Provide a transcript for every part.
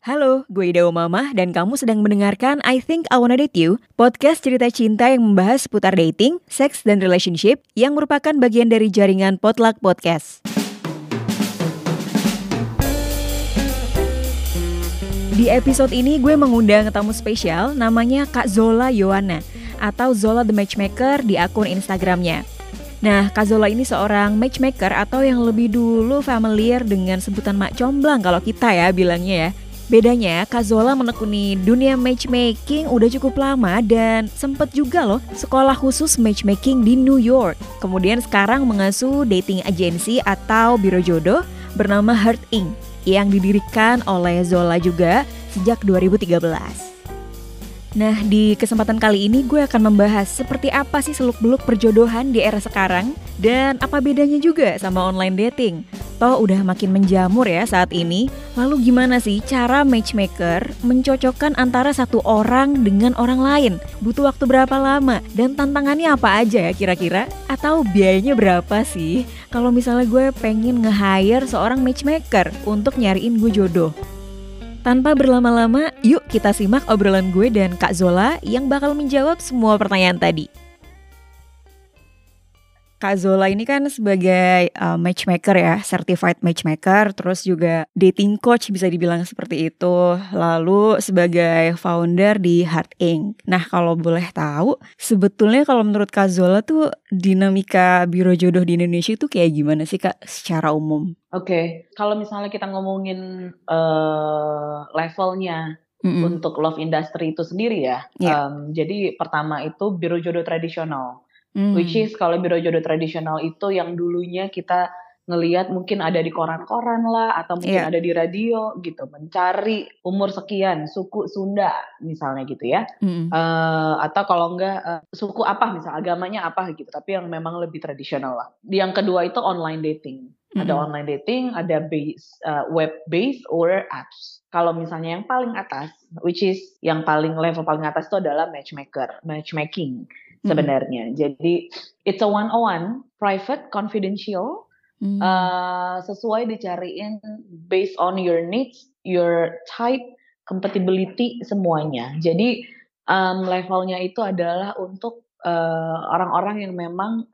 Halo, gue Ida Mama dan kamu sedang mendengarkan I Think I Wanna Date You, podcast cerita cinta yang membahas seputar dating, seks, dan relationship yang merupakan bagian dari jaringan Potluck Podcast. Di episode ini gue mengundang tamu spesial namanya Kak Zola Yoana atau Zola The Matchmaker di akun Instagramnya. Nah, Kak Zola ini seorang matchmaker atau yang lebih dulu familiar dengan sebutan mak comblang kalau kita ya bilangnya ya. Bedanya, Kak Zola menekuni dunia matchmaking udah cukup lama dan sempet juga loh sekolah khusus matchmaking di New York. Kemudian sekarang mengasuh dating agency atau biro jodoh bernama HEARTINC yang didirikan oleh Zola juga sejak 2013. Nah, di kesempatan kali ini gue akan membahas seperti apa sih seluk-beluk perjodohan di era sekarang dan apa bedanya juga sama online dating. Toh udah makin menjamur ya saat ini. Lalu gimana sih cara matchmaker mencocokkan antara satu orang dengan orang lain? Butuh waktu berapa lama? Dan tantangannya apa aja ya kira-kira? Atau biayanya berapa sih? Kalau misalnya gue pengen nge-hire seorang matchmaker untuk nyariin gue jodoh. Tanpa berlama-lama, yuk kita simak obrolan gue dan Kak Zola yang bakal menjawab semua pertanyaan tadi. Kak Zola ini kan sebagai matchmaker ya, certified matchmaker, terus juga dating coach bisa dibilang seperti itu, lalu sebagai founder di HEARTINC. Nah, kalau boleh tahu, sebetulnya kalau menurut Kak Zola tuh dinamika biro jodoh di Indonesia itu kayak gimana sih Kak secara umum? Oke, kalau misalnya kita ngomongin levelnya untuk love industry itu sendiri ya. Yeah. Jadi pertama itu biro jodoh tradisional. Which is kalau biro jodoh tradisional itu yang dulunya kita ngelihat mungkin ada di koran-koran lah. Atau mungkin ada di radio gitu. Mencari umur sekian, suku Sunda misalnya gitu ya. Atau kalau enggak suku apa misalnya, agamanya apa gitu. Tapi yang memang lebih tradisional lah. Yang kedua itu online dating. Ada online dating, ada web-based or apps. Kalau misalnya yang paling atas, which is yang paling level paling atas itu adalah matchmaking sebenarnya. Jadi it's a one-on-one, private, confidential, sesuai dicariin based on your needs, your type, compatibility semuanya. Jadi levelnya itu adalah untuk orang-orang yang memang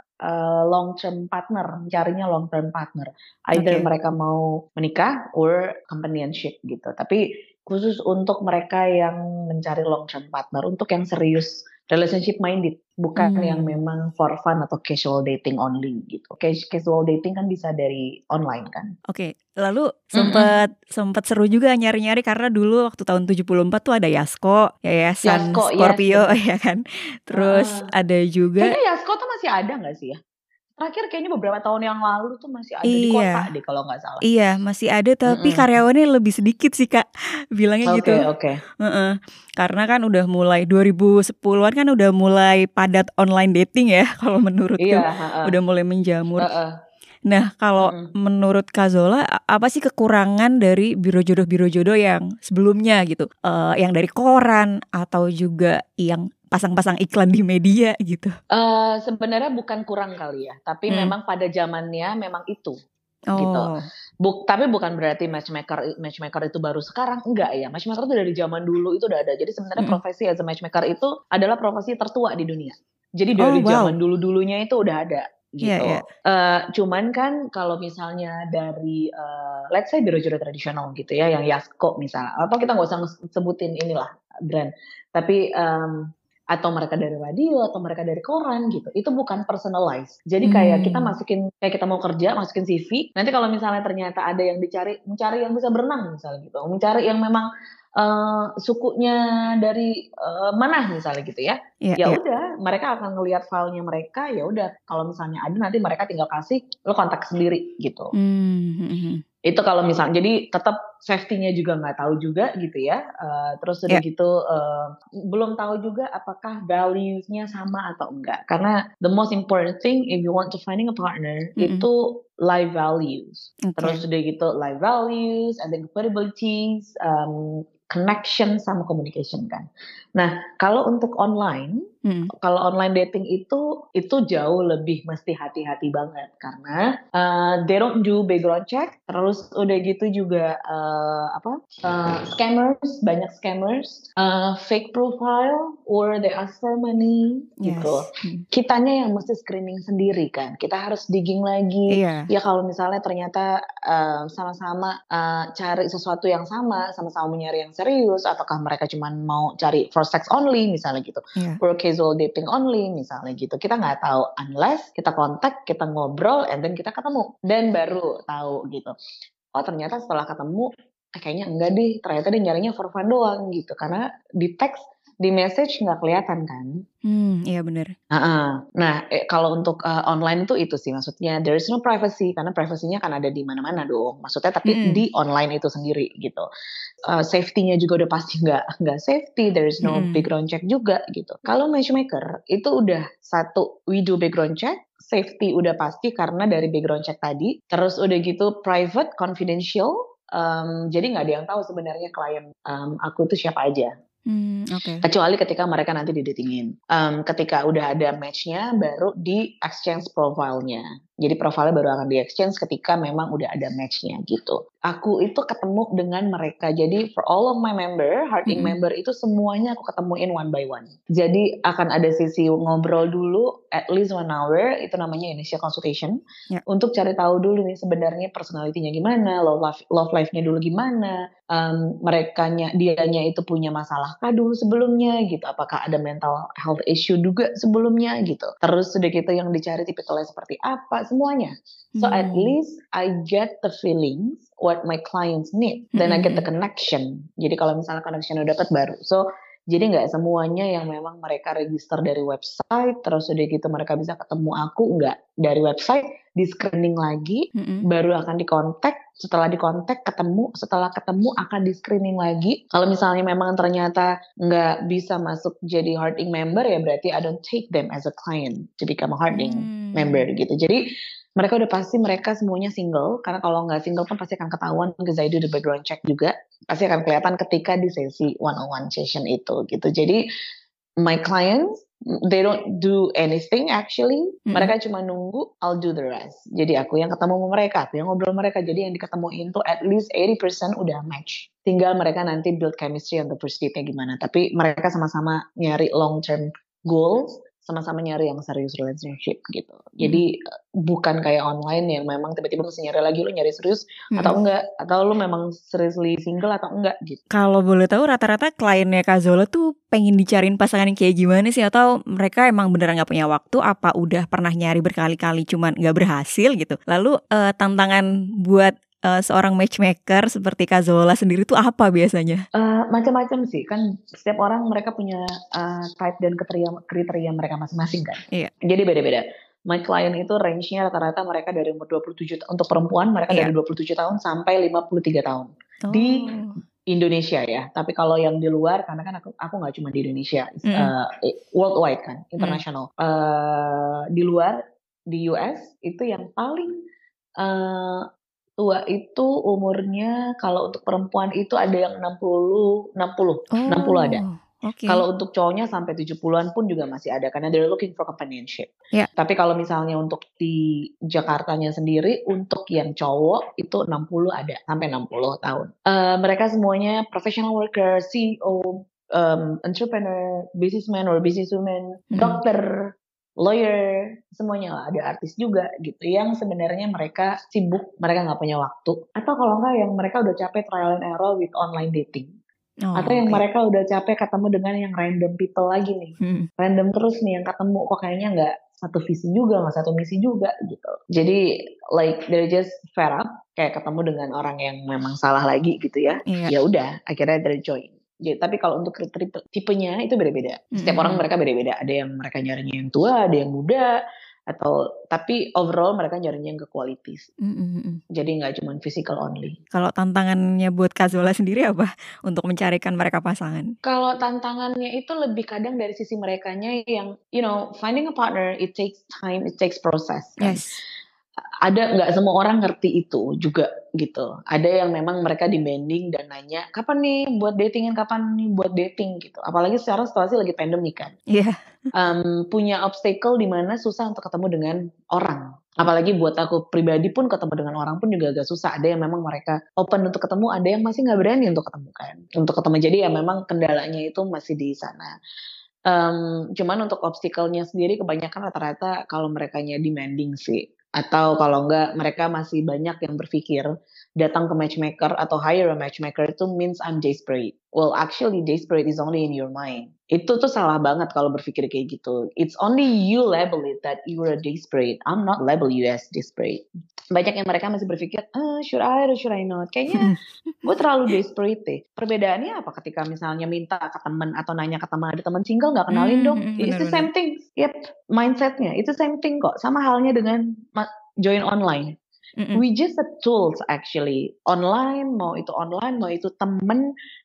long term partner, mencarinya long term partner, either mereka mau menikah or companionship gitu. Tapi khusus untuk mereka yang mencari long term partner, untuk yang serius relationship minded, bukan yang memang for fun atau casual dating only gitu. Casual dating kan bisa dari online kan. Oke, lalu sempat seru juga nyari-nyari karena dulu waktu tahun 74 tuh ada Yasko, Yayasan Scorpio ya kan. Terus ada juga. Kayaknya Yasko tuh masih ada nggak sih ya? Terakhir kayaknya beberapa tahun yang lalu tuh masih ada di kota deh kalau nggak salah. Iya, masih ada tapi karyawannya lebih sedikit sih Kak, bilangnya gitu. Oke. Karena kan udah mulai 2010-an kan udah mulai padat online dating ya kalau menurutku. Udah mulai menjamur. Nah, kalau menurut Kak Zola, apa sih kekurangan dari biro jodoh yang sebelumnya gitu? Yang dari koran atau juga yang pasang-pasang iklan di media gitu. Sebenarnya bukan kurang kali ya, tapi memang pada zamannya memang itu. Gitu. Tapi bukan berarti matchmaker itu baru sekarang, enggak ya. Matchmaker itu dari zaman dulu itu udah ada. Jadi sebenarnya profesi as a matchmaker itu adalah profesi tertua di dunia. Jadi dari zaman dulu-dulunya itu udah ada. Gitu. Cuman kan kalau misalnya dari let's say biro jodoh tradisional gitu ya, yang Yasko misalnya, atau kita nggak usah sebutin inilah brand, tapi atau mereka dari radio atau mereka dari koran gitu, itu bukan personalized. Jadi kayak kita masukin, kayak kita mau kerja masukin CV, nanti kalau misalnya ternyata ada yang dicari, mencari yang bisa berenang misalnya gitu, mencari yang memang sukunya dari mana misalnya gitu ya, ya udah mereka akan ngelihat filenya mereka, ya udah kalau misalnya ada nanti mereka tinggal kasih lo kontak sendiri gitu. Itu kalau misalnya, jadi tetap safety-nya juga nggak tahu juga gitu ya. Terus udah gitu, belum tahu juga apakah values-nya sama atau enggak. Karena the most important thing if you want to finding a partner, itu life values. Terus udah gitu, life values, and then compatibilities, connection sama communication kan. Nah, kalau untuk online, kalau online dating itu jauh lebih mesti hati-hati banget karena they don't do background check. Terus udah gitu juga scammers, banyak scammers, fake profile, or they ask for money, yes, gitu. Kitanya yang mesti screening sendiri kan, kita harus digging lagi. Iya. Ya kalau misalnya ternyata sama-sama cari sesuatu yang sama, sama-sama mencari yang serius, ataukah mereka cuma mau cari for sex only misalnya gitu, yeah, for casual dating only misalnya gitu, kita nggak tahu unless kita kontak, kita ngobrol, and then kita ketemu, dan baru tahu gitu. Oh ternyata setelah ketemu, kayaknya enggak deh, ternyata dia nyarinya for fun doang gitu, karena di teks, di message nggak kelihatan kan. Iya benar. Nah, kalau untuk online tuh itu sih maksudnya there is no privacy, karena privasinya kan ada di mana-mana dong. Maksudnya tapi di online itu sendiri gitu. Safety-nya juga udah pasti nggak safety, there is no background check juga gitu. Kalau matchmaker itu udah satu, we do background check, safety udah pasti karena dari background check tadi, terus udah gitu private, confidential. Jadi nggak ada yang tahu sebenarnya klien aku tuh siapa aja, kecuali ketika mereka nanti didatingin. Ketika udah ada matchnya, baru di exchange profilnya. Jadi profilnya baru akan di exchange ketika memang udah ada matchnya gitu. Aku itu ketemu dengan mereka. Jadi for all of my member, HEARTINC member itu semuanya aku ketemuin one by one. Jadi akan ada sisi ngobrol dulu, at least 1 hour. Itu namanya initial consultation, yeah, untuk cari tahu dulu nih sebenarnya personalitinya gimana, love life-nya dulu gimana. Merekanya, dianya itu punya masalah kah dulu sebelumnya gitu, apakah ada mental health issue juga sebelumnya gitu, terus sudah gitu yang dicari tipikalnya seperti apa, semuanya. So at least I get the feelings what my clients need, then I get the connection. Jadi kalau misalnya connection udah dapat baru, so jadi nggak semuanya yang memang mereka register dari website, terus udah gitu mereka bisa ketemu aku, nggak, dari website, di screening lagi, baru akan dikontak, setelah dikontak ketemu, setelah ketemu akan di screening lagi. Kalau misalnya memang ternyata nggak bisa masuk jadi HEARTINC member, ya berarti I don't take them as a client to become a HEARTINC member gitu. Jadi mereka udah pasti, mereka semuanya single, karena kalau nggak single kan pasti akan ketahuan, because I do the background check juga, pasti akan kelihatan ketika di sesi one-on-one session itu gitu. Jadi my clients, they don't do anything actually, mereka cuma nunggu, I'll do the rest. Jadi aku yang ketemu sama mereka, aku yang ngobrol mereka, jadi yang diketemuin tuh at least 80% udah match. Tinggal mereka nanti build chemistry untuk first date-nya gimana, tapi mereka sama-sama nyari long-term goals, sama-sama nyari yang serius relationship gitu. Jadi bukan kayak online yang memang tiba-tiba mesti nyari lagi, lu nyari serius atau enggak, atau lu memang seriously single atau enggak gitu. Kalau boleh tahu rata-rata kliennya Kak Zola tuh pengen dicariin pasangan yang kayak gimana sih, atau mereka emang beneran gak punya waktu, apa udah pernah nyari berkali-kali cuman gak berhasil gitu. Lalu tantangan buat seorang matchmaker seperti Kak Zola sendiri tuh apa biasanya? Macam-macam sih, kan setiap orang mereka punya type dan kriteria mereka masing-masing kan. Iya. Jadi beda-beda. My client itu range-nya rata-rata mereka dari umur 27, untuk perempuan mereka dari 27 tahun sampai 53 tahun. Oh. Di Indonesia ya, tapi kalau yang di luar, karena kan aku nggak cuma di Indonesia, worldwide kan, international. Di luar, di US itu yang paling tua itu umurnya, kalau untuk perempuan itu ada yang 60 ada. Okay. Kalau untuk cowoknya sampai 70-an pun juga masih ada, karena they're looking for companionship. Yeah. Tapi kalau misalnya untuk di Jakartanya sendiri, untuk yang cowok itu 60 ada, sampai 60 tahun. Mereka semuanya professional worker, CEO, entrepreneur, businessman or businesswoman, dokter, lawyer, semuanya lah, ada artis juga gitu, yang sebenarnya mereka sibuk, mereka gak punya waktu, atau kalau enggak yang mereka udah capek trial and error with online dating, atau yang mereka udah capek ketemu dengan yang random people lagi nih, random terus nih yang ketemu, kok kayaknya gak satu visi juga, gak satu misi juga gitu. Jadi like they're just fed up, kayak ketemu dengan orang yang memang salah lagi gitu ya, ya udah akhirnya they're join. Jadi, tapi kalau untuk tipenya itu beda-beda. Setiap orang mereka beda-beda. Ada yang mereka nyarinya yang tua, ada yang muda, atau tapi overall mereka nyarinya yang ke kualitas. Jadi nggak cuma physical only. Kalau tantangannya buat Kak Zola sendiri apa untuk mencarikan mereka pasangan? Kalau tantangannya itu lebih kadang dari sisi merekanya yang, you know, finding a partner it takes time, it takes process. Kan? Yes. Ada nggak semua orang ngerti itu juga gitu. Ada yang memang mereka demanding dan nanya kapan nih buat datingin, kapan nih buat dating gitu. Apalagi sekarang situasi lagi pandemi kan. Punya obstacle di mana susah untuk ketemu dengan orang. Apalagi buat aku pribadi pun ketemu dengan orang pun juga agak susah. Ada yang memang mereka open untuk ketemu, ada yang masih nggak berani untuk ketemu kan. Untuk ketemu, jadi ya memang kendalanya itu masih di sana. Cuman untuk obstacle-nya sendiri kebanyakan rata-rata kalau merekanya demanding sih. Atau kalau enggak mereka masih banyak yang berpikir datang ke matchmaker atau hire a matchmaker itu means I'm desperate. Well actually desperate is only in your mind. Itu tuh salah banget kalau berpikir kayak gitu. It's only you label it that you're a desperate. I'm not label you as desperate. Banyak yang mereka masih berpikir, should I or should I not? Kayaknya gue terlalu desperate deh. Perbedaannya apa ketika misalnya minta ke teman atau nanya ke teman, ada teman single gak kenalin dong? It's the same thing. Yep, mindsetnya. It's the same thing kok. Sama halnya dengan join online. We just a tools actually. Online, mau itu temen,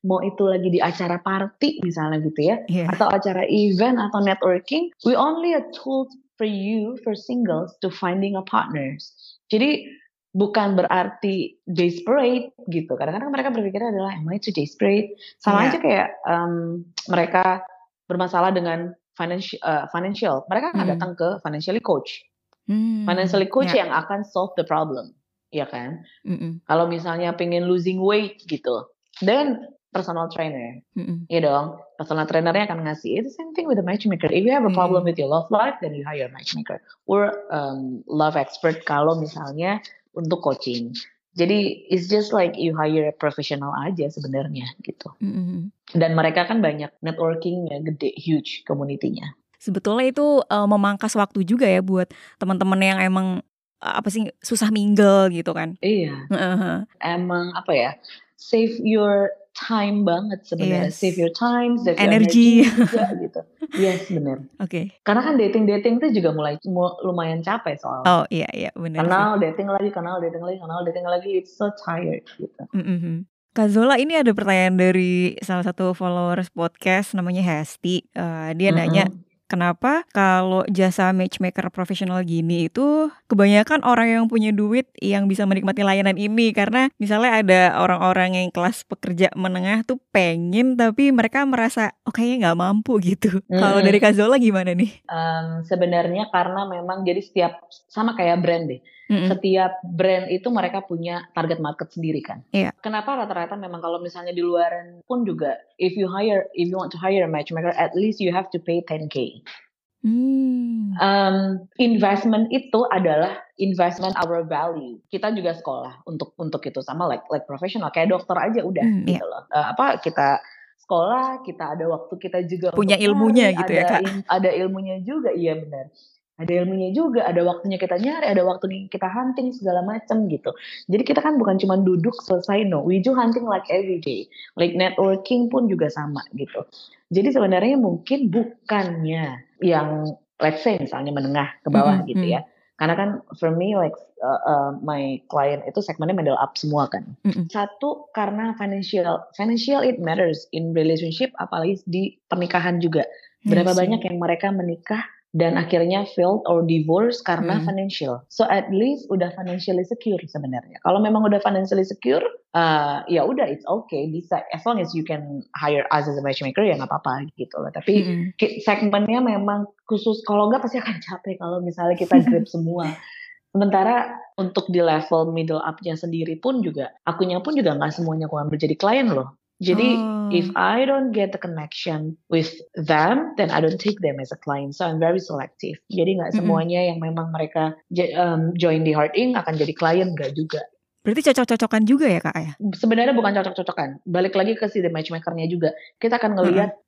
mau itu lagi di acara party misalnya gitu ya, atau acara event atau networking. We only a tools for you, for singles to finding a partners. Jadi bukan berarti desperate gitu. Kadang-kadang mereka berpikir adalah am I too desperate? Sama aja kayak mereka bermasalah dengan financial. Mereka akan datang ke financially coach. Financial coach yang akan solve the problem, ya kan? Kalau misalnya pengen losing weight gitu, then personal trainer, ya dong. Personal trainernya akan ngasih. It's the same thing with the matchmaker. If you have a problem with your love life, then you hire a matchmaker or love expert. Kalau misalnya untuk coaching, jadi it's just like you hire a professional aja sebenarnya gitu. Dan mereka kan banyak networkingnya gede, huge community-nya. Sebetulnya itu memangkas waktu juga ya buat teman-teman yang emang susah mingle gitu kan. Iya. Emang apa ya? Save your time banget sebenarnya. Yes. Save your time, save energy juga gitu. Yes, benar. Oke. Okay. Karena kan dating itu juga mulai lumayan capek soalnya. Oh, iya benar. Kenal dating lagi, it's so tired gitu. Kak Zola, ini ada pertanyaan dari salah satu followers podcast namanya Hesti. Dia nanya, kenapa kalau jasa matchmaker profesional gini itu kebanyakan orang yang punya duit yang bisa menikmati layanan ini? Karena misalnya ada orang-orang yang kelas pekerja menengah tuh pengen, tapi mereka merasa kayaknya nggak mampu gitu. Kalau dari Kak Zola gimana nih? Sebenarnya karena memang jadi setiap, sama kayak brand deh. Setiap brand itu mereka punya target market sendiri kan. Kenapa rata-rata memang kalau misalnya di luaran pun juga, if you want to hire a matchmaker, at least you have to pay 10K. Investment itu adalah investment our value. Kita juga sekolah untuk itu sama like profesional kayak dokter aja udah gitu loh. Kita sekolah, kita ada waktu kita juga punya ilmunya gitu ya Kak. Ada ilmunya juga, iya benar. Ada ilmunya juga, ada waktunya kita nyari, ada waktunya kita hunting segala macam gitu. Jadi kita kan bukan cuma duduk selesai, no. We do hunting like every day. Like networking pun juga sama gitu. Jadi sebenarnya mungkin bukannya yang let's say misalnya menengah ke bawah gitu ya. Karena kan for me like my client itu segmennya middle up semua kan. Satu karena financial it matters in relationship, apalagi di pernikahan juga. Berapa banyak yang mereka menikah dan akhirnya failed or divorce karena financial. So at least udah financially secure sebenarnya. Kalau memang udah financially secure, ya udah it's okay. Bisa as long as you can hire us as a matchmaker ya nggak apa-apa gitu loh. Tapi segmennya memang khusus. Kalau nggak pasti akan capek kalau misalnya kita grab semua. Sementara untuk di level middle up-nya sendiri pun juga, akunya pun juga nggak semuanya aku ambil jadi klien loh. Jadi if I don't get the connection with them, then I don't take them as a client. So I'm very selective. Jadi nggak semuanya yang memang mereka join di HEARTINC akan jadi klien, nggak juga. Berarti cocok-cocokan juga ya Kak ya? Sebenarnya bukan cocok-cocokan. Balik lagi ke si matchmaker-nya juga. Kita akan ngelihat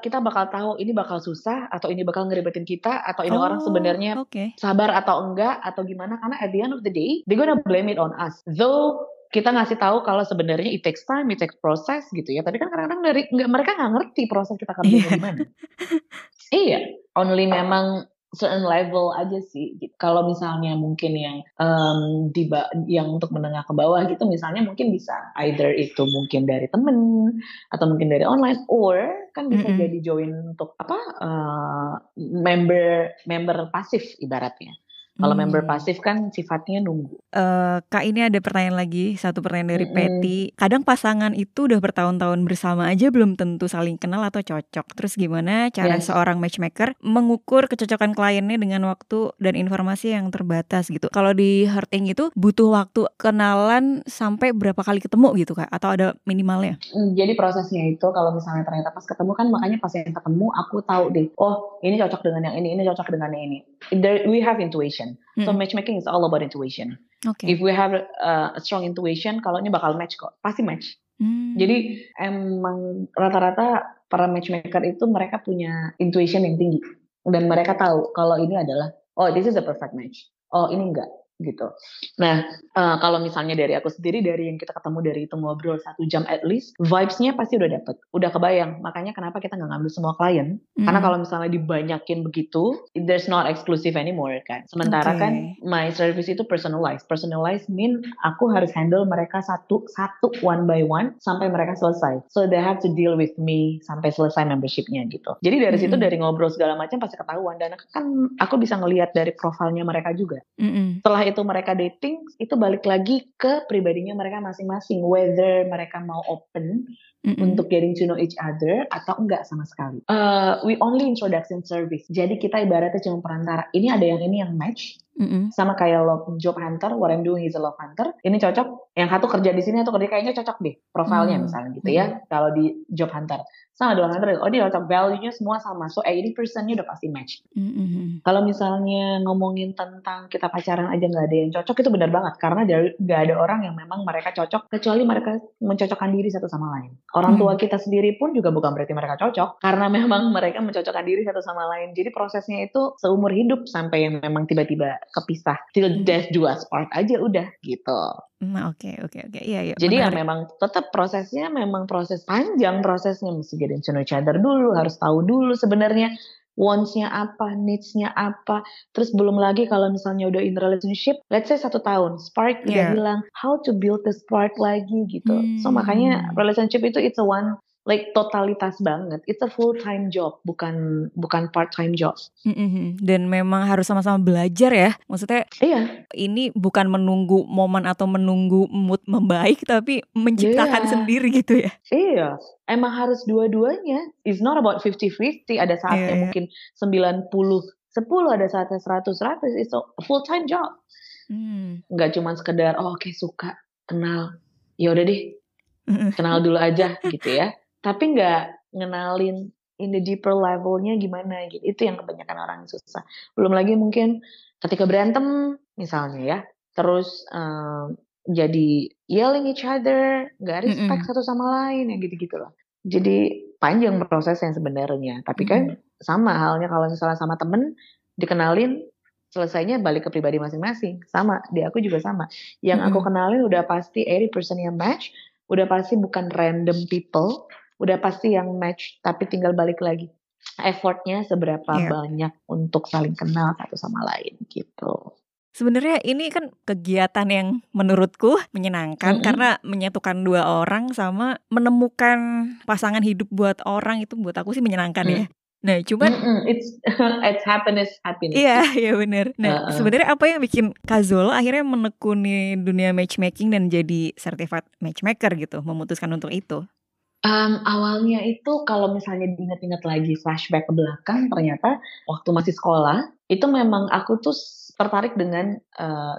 kita bakal tahu ini bakal susah atau ini bakal ngeribetin kita atau ini orang sebenarnya sabar atau enggak atau gimana, karena at the end of the day they're gonna blame it on us. Though kita ngasih tahu kalau sebenarnya it takes time, it takes process gitu ya. Tapi kan kadang-kadang mereka nggak ngerti proses kita kerja gimana. Iya, only memang certain level aja sih. Gitu. Kalau misalnya mungkin yang yang untuk menengah ke bawah gitu, misalnya mungkin bisa either itu mungkin dari temen atau mungkin dari online, or kan bisa jadi join untuk member pasif ibaratnya. Kalau member pasif kan sifatnya nunggu. Kak, ini ada pertanyaan lagi, satu pertanyaan dari Patty. Kadang pasangan itu udah bertahun-tahun bersama aja belum tentu saling kenal atau cocok. Terus gimana cara seorang matchmaker mengukur kecocokan kliennya dengan waktu dan informasi yang terbatas gitu? Kalau di HEARTINC itu butuh waktu kenalan sampai berapa kali ketemu gitu Kak? Atau ada minimalnya? Jadi prosesnya itu kalau misalnya ternyata pas ketemu kan, makanya pas yang ketemu aku tahu deh, oh ini cocok dengan yang ini cocok dengan yang ini. There, we have intuition. So matchmaking is all about intuition. If we have a strong intuition, kalau ini bakal match kok, pasti match. Jadi emang rata-rata para matchmaker itu mereka punya intuition yang tinggi dan mereka tahu kalau ini adalah oh this is a perfect match, oh ini enggak gitu. Nah kalau misalnya dari aku sendiri, dari yang kita ketemu, dari itu ngobrol 1 jam at least, vibes-nya pasti udah dapet, udah kebayang. Makanya kenapa kita gak ngambil semua klien, karena kalau misalnya dibanyakin begitu, there's not exclusive anymore kan. Sementara kan my service itu personalized mean aku harus handle mereka satu one by one sampai mereka selesai, so they have to deal with me sampai selesai membershipnya gitu. Jadi dari situ, dari ngobrol segala macam pasti ketahuan, dan kan aku bisa ngelihat dari profilnya mereka juga. Setelah itu mereka dating, itu balik lagi ke pribadinya mereka masing-masing, whether mereka mau open untuk getting to know each other atau enggak sama sekali. We only introduction service, jadi kita ibaratnya cuma perantara. Ini ada yang ini yang match, sama kayak job hunter, what I'm doing is a love hunter. Ini cocok, yang satu kerja di sini atau kerja kayaknya cocok deh profilnya misalnya gitu ya. Kalau di job hunter sama dua hunter, oh dia cocok, value-nya semua sama, so 80%-nya udah pasti match. Kalau misalnya ngomongin tentang kita pacaran aja nggak ada yang cocok, itu benar banget, karena nggak ada orang yang memang mereka cocok, kecuali mereka mencocokkan diri satu sama lain. Orang tua kita sendiri pun juga bukan berarti mereka cocok, karena memang mereka mencocokkan diri satu sama lain. Jadi prosesnya itu seumur hidup, sampai yang memang tiba-tiba kepisah, till death do us part aja udah gitu. Oke. Iya. Jadi menarik. Ya memang tetap prosesnya, memang proses panjang prosesnya, mesti getting to know each other dulu, harus tahu dulu sebenarnya wants-nya apa, needs-nya apa. Terus belum lagi kalau misalnya udah in relationship, let's say 1 tahun, spark udah hilang, how to build the spark lagi gitu. So makanya relationship itu it's a one, like totalitas banget, it's a full time job, bukan part time job. Dan memang harus sama-sama belajar ya, maksudnya ini bukan menunggu momen atau menunggu mood membaik, tapi menciptakan sendiri gitu ya. Emang harus dua-duanya, it's not about 50-50, ada saatnya mungkin 90-10, ada saatnya 100-100, it's a full time job. Gak cuma sekedar oke suka, kenal, ya udah deh, kenal dulu aja gitu ya. Tapi nggak ngenalin in the deeper levelnya gimana gitu. Itu yang kebanyakan orang susah. Belum lagi mungkin ketika berantem misalnya ya, terus jadi yelling each other, nggak respect satu sama lain, ya gitu-gitu lah. Jadi panjang prosesnya sebenarnya. Tapi kan sama halnya kalau misalnya sama temen, dikenalin, selesainya balik ke pribadi masing-masing. Sama, di aku juga sama. Yang aku kenalin udah pasti 80% yang match, udah pasti bukan random people, udah pasti yang match, tapi tinggal balik lagi effortnya seberapa banyak untuk saling kenal satu sama lain gitu. Sebenarnya ini kan kegiatan yang menurutku menyenangkan, karena menyatukan dua orang sama menemukan pasangan hidup buat orang, itu buat aku sih menyenangkan ya. Nah, cuman it's happiness. Iya, benar. Nah, sebenarnya apa yang bikin Kak Zola akhirnya menekuni dunia matchmaking dan jadi certified matchmaker gitu, memutuskan untuk itu? Awalnya itu kalau misalnya diingat-ingat lagi, flashback ke belakang, ternyata waktu masih sekolah itu memang aku tuh tertarik dengan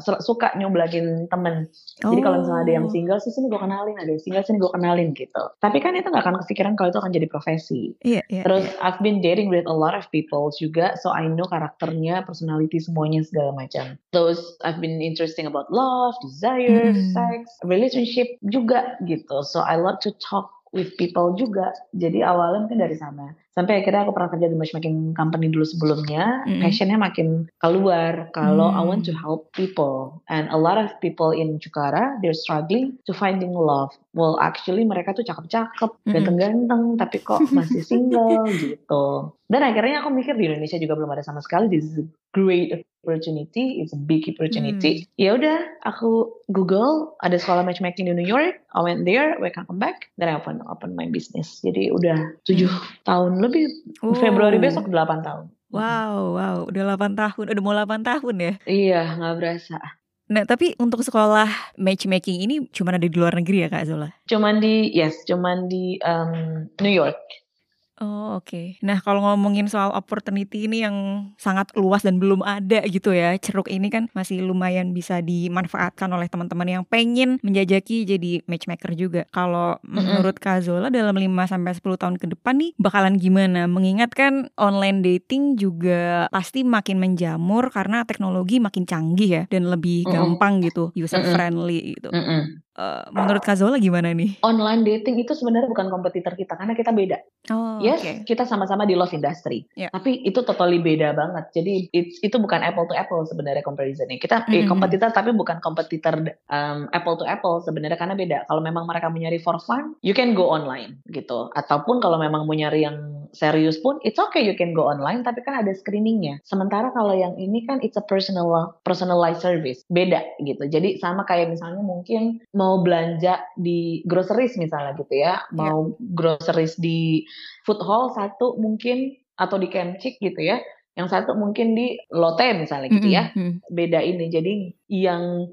suka nyoblagin temen. Jadi kalau misalnya ada yang single, sini gue kenalin, ada yang single, sini gue kenalin gitu. Tapi kan itu gak akan kepikiran kalau itu akan jadi profesi. Terus I've been dating with a lot of people juga, so I know karakternya, personality, semuanya segala macam. Terus I've been interesting about love, desire, sex, relationship juga gitu. So I love to talk with people juga. Jadi awalnya mungkin dari sana. Sampai akhirnya aku pernah kerja di matchmaking company dulu sebelumnya. Passionnya makin keluar. Kalau I want to help people. And a lot of people in Jakarta, they're struggling to finding love. Well actually mereka tuh cakep-cakep, ganteng-ganteng, tapi kok masih single gitu. Dan akhirnya aku mikir di Indonesia juga belum ada sama sekali. This is a great opportunity, it's a big opportunity. Ya udah, aku Google, ada sekolah matchmaking di New York. I went there, I come back, then I open my business. Jadi udah 7 tahun lebih. Februari besok 8 tahun. Wow, udah 8 tahun, udah mau 8 tahun ya? Iya, gak berasa. Nah, tapi untuk sekolah matchmaking ini cuman ada di luar negeri ya Kak Zola? Cuman di New York. Oh, oke. Okay. Nah, kalau ngomongin soal opportunity ini yang sangat luas dan belum ada gitu ya, ceruk ini kan masih lumayan bisa dimanfaatkan oleh teman-teman yang pengen menjajaki jadi matchmaker juga. Kalau menurut Kak Zola dalam 5-10 tahun ke depan nih bakalan gimana? Mengingat kan online dating juga pasti makin menjamur karena teknologi makin canggih ya dan lebih gampang gitu, user friendly gitu. Menurut Kak Zola gimana nih? Online dating itu sebenarnya bukan kompetitor kita karena kita beda. Oh, yes, okay. Kita sama-sama di love industry. Yeah. Tapi itu totally beda banget. Jadi itu bukan apple to apple sebenarnya comparisonnya. Kita kompetitor tapi bukan kompetitor apple to apple sebenarnya karena beda. Kalau memang mereka mau nyari for fun, you can go online gitu. Ataupun kalau memang mau nyari yang serius pun, it's okay you can go online. Tapi kan ada screeningnya. Sementara kalau yang ini kan it's a personalized service. Beda gitu. Jadi sama kayak misalnya mungkin mau belanja di groceries misalnya gitu ya, mau groceries di food hall satu mungkin atau di Kemcik gitu ya, yang satu mungkin di Lotte misalnya gitu ya, beda ini. Jadi yang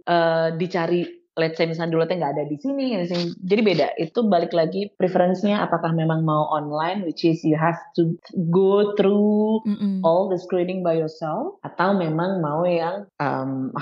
dicari let's say misalnya di Lotte nggak ada di sini, jadi beda. Itu balik lagi preference-nya apakah memang mau online, which is you have to go through all the screening by yourself, atau memang mau yang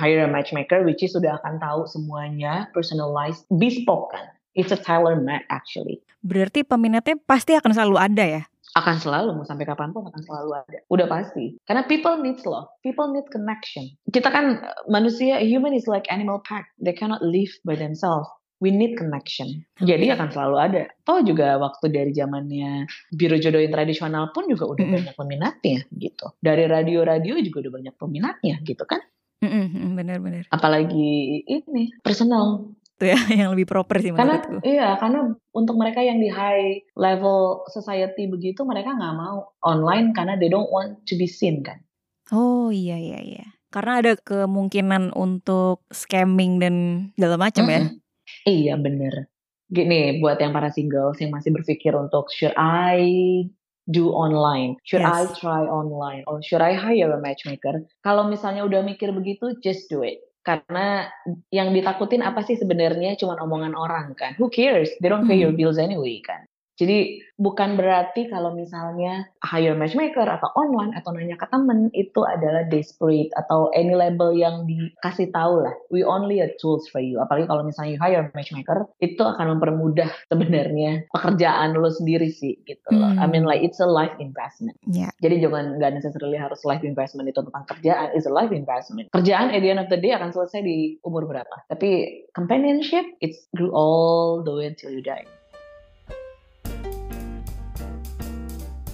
hire a matchmaker, which is sudah akan tahu semuanya, personalized, bespoke kan. It's a tailor made actually. Berarti peminatnya pasti akan selalu ada ya? Akan selalu, mau sampai kapanpun akan selalu ada. Udah pasti. Karena people needs love. People need connection. Kita kan manusia, human is like animal pack. They cannot live by themselves. We need connection. Jadi akan selalu ada. Toh juga waktu dari zamannya biro jodohin tradisional pun juga udah banyak peminatnya gitu. Dari radio-radio juga udah banyak peminatnya gitu kan. Benar-benar. Apalagi ini, personal. Ya, yang lebih proper sih menurutku. Iya, karena untuk mereka yang di high level society begitu, mereka nggak mau online karena they don't want to be seen kan. Oh iya. Karena ada kemungkinan untuk scamming dan segala macam ya. Iya bener. Gini, buat yang para singles yang masih berpikir untuk should I do online, should I try online, or should I hire a matchmaker? Kalau misalnya udah mikir begitu, just do it. Karena yang ditakutin apa sih sebenarnya, cuma omongan orang kan. Who cares? They don't pay your bills anyway kan. Jadi bukan berarti kalau misalnya hire matchmaker atau online atau nanya ke temen itu adalah desperate atau any label yang dikasih tahu lah. We only a tools for you. Apalagi kalau misalnya you hire matchmaker, itu akan mempermudah sebenarnya pekerjaan lo sendiri sih gitu loh. I mean like it's a life investment. Yeah. Jadi jangan nggak necessarily harus life investment itu tentang kerjaan. It's a life investment. Kerjaan at the end of the day akan selesai di umur berapa. Tapi companionship it's grew all the way till you die.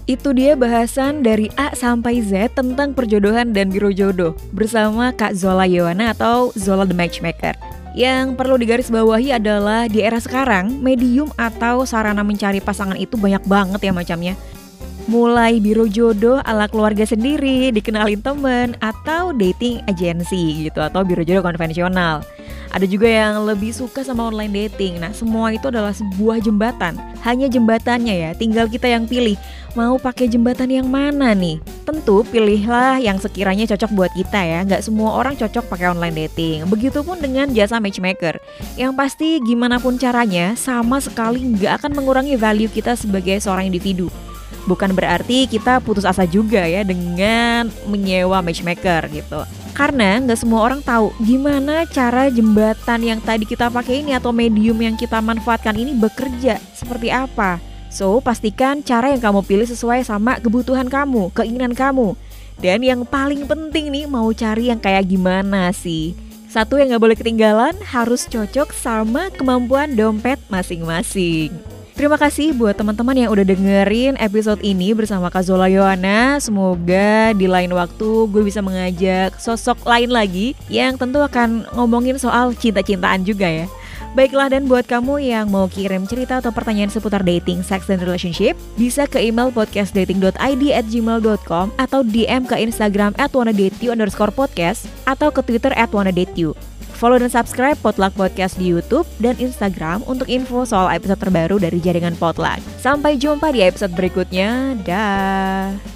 Itu dia bahasan dari A sampai Z tentang perjodohan dan biro jodoh bersama Kak Zola Yoana atau Zola the Matchmaker. Yang perlu digarisbawahi adalah di era sekarang, medium atau sarana mencari pasangan itu banyak banget ya macamnya. Mulai biro jodoh ala keluarga sendiri, dikenalin temen, atau dating agency gitu, atau biro jodoh konvensional. Ada juga yang lebih suka sama online dating. Nah, semua itu adalah sebuah jembatan. Hanya jembatannya ya, tinggal kita yang pilih. Mau pakai jembatan yang mana nih? Tentu pilihlah yang sekiranya cocok buat kita ya. Nggak semua orang cocok pakai online dating. Begitupun dengan jasa matchmaker. Yang pasti gimana pun caranya, sama sekali nggak akan mengurangi value kita sebagai seorang individu. Bukan berarti kita putus asa juga ya dengan menyewa matchmaker gitu. Karena nggak semua orang tahu gimana cara jembatan yang tadi kita pakai ini atau medium yang kita manfaatkan ini bekerja seperti apa. So, pastikan cara yang kamu pilih sesuai sama kebutuhan kamu, keinginan kamu. Dan yang paling penting nih, mau cari yang kayak gimana sih? Satu yang nggak boleh ketinggalan, harus cocok sama kemampuan dompet masing-masing. Terima kasih buat teman-teman yang udah dengerin episode ini bersama Kak Zola Yoana. Semoga di lain waktu gue bisa mengajak sosok lain lagi yang tentu akan ngomongin soal cinta-cintaan juga ya. Baiklah, dan buat kamu yang mau kirim cerita atau pertanyaan seputar dating, sex, dan relationship, bisa ke email podcastdating.id@gmail.com atau DM ke Instagram @wannadateyou_podcast atau ke Twitter @wannadateyou. Follow dan subscribe Potluck Podcast di YouTube dan Instagram untuk info soal episode terbaru dari jaringan Potluck. Sampai jumpa di episode berikutnya. Dah.